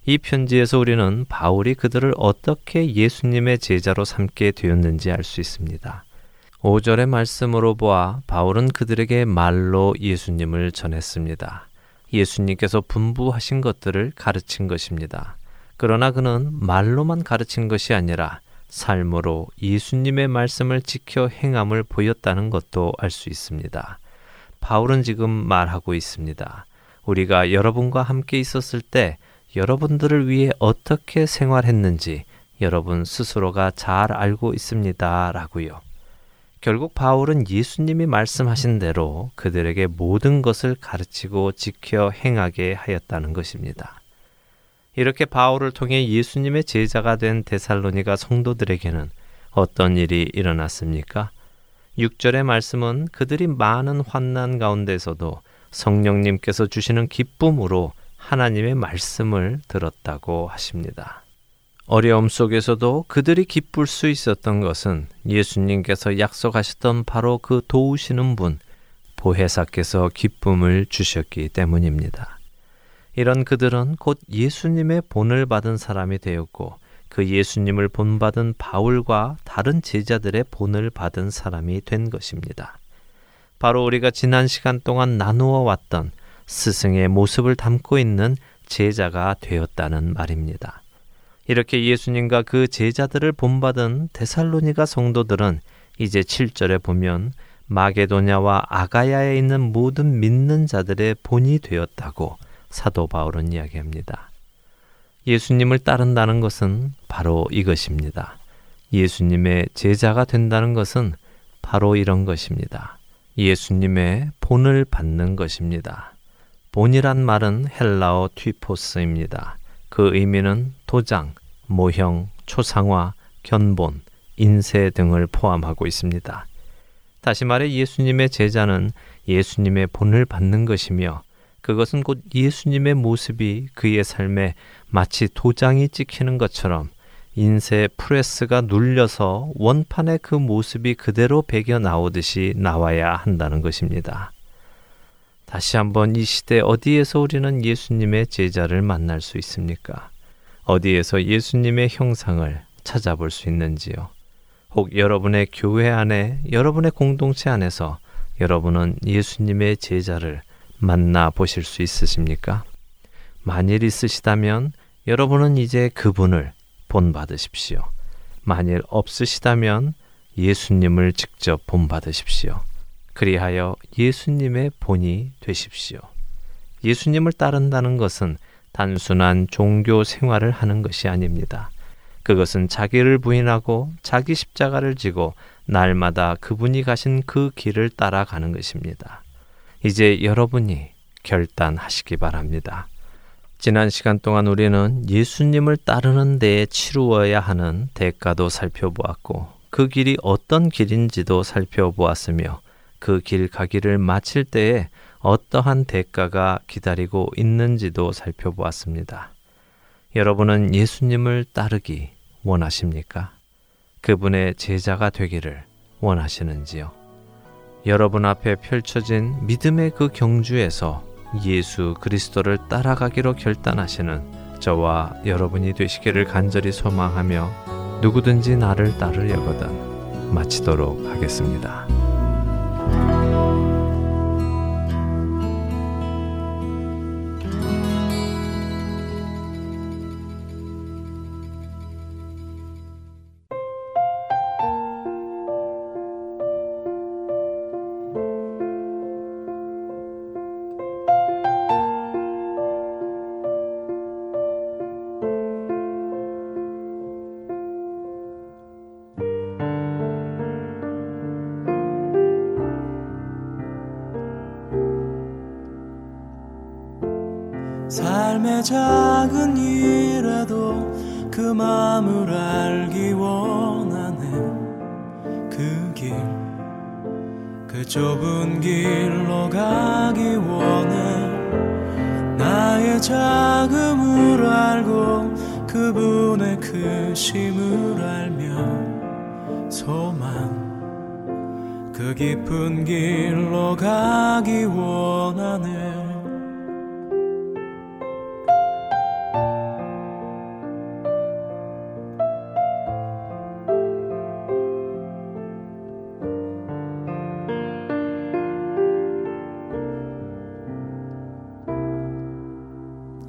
이 편지에서 우리는 바울이 그들을 어떻게 예수님의 제자로 삼게 되었는지 알 수 있습니다. 오 절의 말씀으로 보아 바울은 그들에게 말로 예수님을 전했습니다. 예수님께서 분부하신 것들을 가르친 것입니다. 그러나 그는 말로만 가르친 것이 아니라 삶으로 예수님의 말씀을 지켜 행함을 보였다는 것도 알 수 있습니다. 바울은 지금 말하고 있습니다. 우리가 여러분과 함께 있었을 때 여러분들을 위해 어떻게 생활했는지 여러분 스스로가 잘 알고 있습니다. 라고요. 결국 바울은 예수님이 말씀하신 대로 그들에게 모든 것을 가르치고 지켜 행하게 하였다는 것입니다. 이렇게 바울을 통해 예수님의 제자가 된 데살로니가 성도들에게는 어떤 일이 일어났습니까? 육 절의 말씀은 그들이 많은 환난 가운데서도 성령님께서 주시는 기쁨으로 하나님의 말씀을 들었다고 하십니다. 어려움 속에서도 그들이 기쁠 수 있었던 것은 예수님께서 약속하셨던 바로 그 도우시는 분, 보혜사께서 기쁨을 주셨기 때문입니다. 이런 그들은 곧 예수님의 본을 받은 사람이 되었고 그 예수님을 본받은 바울과 다른 제자들의 본을 받은 사람이 된 것입니다. 바로 우리가 지난 시간 동안 나누어 왔던 스승의 모습을 담고 있는 제자가 되었다는 말입니다. 이렇게 예수님과 그 제자들을 본받은 데살로니가 성도들은 이제 칠 절에 보면 마게도냐와 아가야에 있는 모든 믿는 자들의 본이 되었다고 사도 바울은 이야기합니다. 예수님을 따른다는 것은 바로 이것입니다. 예수님의 제자가 된다는 것은 바로 이런 것입니다. 예수님의 본을 받는 것입니다. 본이란 말은 헬라어 튀포스입니다. 그 의미는 도장, 모형, 초상화, 견본, 인쇄 등을 포함하고 있습니다. 다시 말해 예수님의 제자는 예수님의 본을 받는 것이며 그것은 곧 예수님의 모습이 그의 삶에 마치 도장이 찍히는 것처럼 인쇄 프레스가 눌려서 원판에 그 모습이 그대로 배겨 나오듯이 나와야 한다는 것입니다. 다시 한번 이 시대 어디에서 우리는 예수님의 제자를 만날 수 있습니까? 어디에서 예수님의 형상을 찾아볼 수 있는지요? 혹 여러분의 교회 안에, 여러분의 공동체 안에서 여러분은 예수님의 제자를 만나 보실 수 있으십니까? 만일 있으시다면 여러분은 이제 그분을 본받으십시오. 만일 없으시다면 예수님을 직접 본받으십시오. 그리하여 예수님의 본이 되십시오. 예수님을 따른다는 것은 단순한 종교 생활을 하는 것이 아닙니다. 그것은 자기를 부인하고 자기 십자가를 지고 날마다 그분이 가신 그 길을 따라가는 것입니다. 이제 여러분이 결단하시기 바랍니다. 지난 시간 동안 우리는 예수님을 따르는 데에 치루어야 하는 대가도 살펴보았고 그 길이 어떤 길인지도 살펴보았으며 그 길 가기를 마칠 때에 어떠한 대가가 기다리고 있는지도 살펴보았습니다. 여러분은 예수님을 따르기 원하십니까? 그분의 제자가 되기를 원하시는지요? 여러분 앞에 펼쳐진 믿음의 그 경주에서 예수 그리스도를 따라가기로 결단하시는 저와 여러분이 되시기를 간절히 소망하며 누구든지 나를 따르려거든 마치도록 하겠습니다. 삶의 작은 일에도 그 마음을 알기 원하네. 그 길, 그 좁은 길로 가기 원해. 나의 자금을 알고 그분의 크심을 알며 소망, 그 깊은 길로 가기 원하네.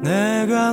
내가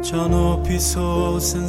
저 높이 솟은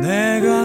내가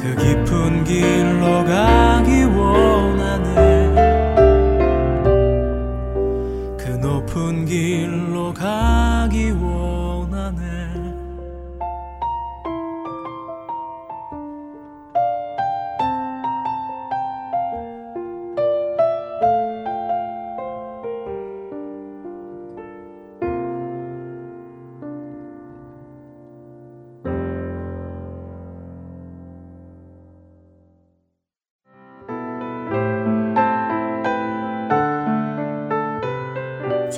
그 깊은 길로 가기 원하네.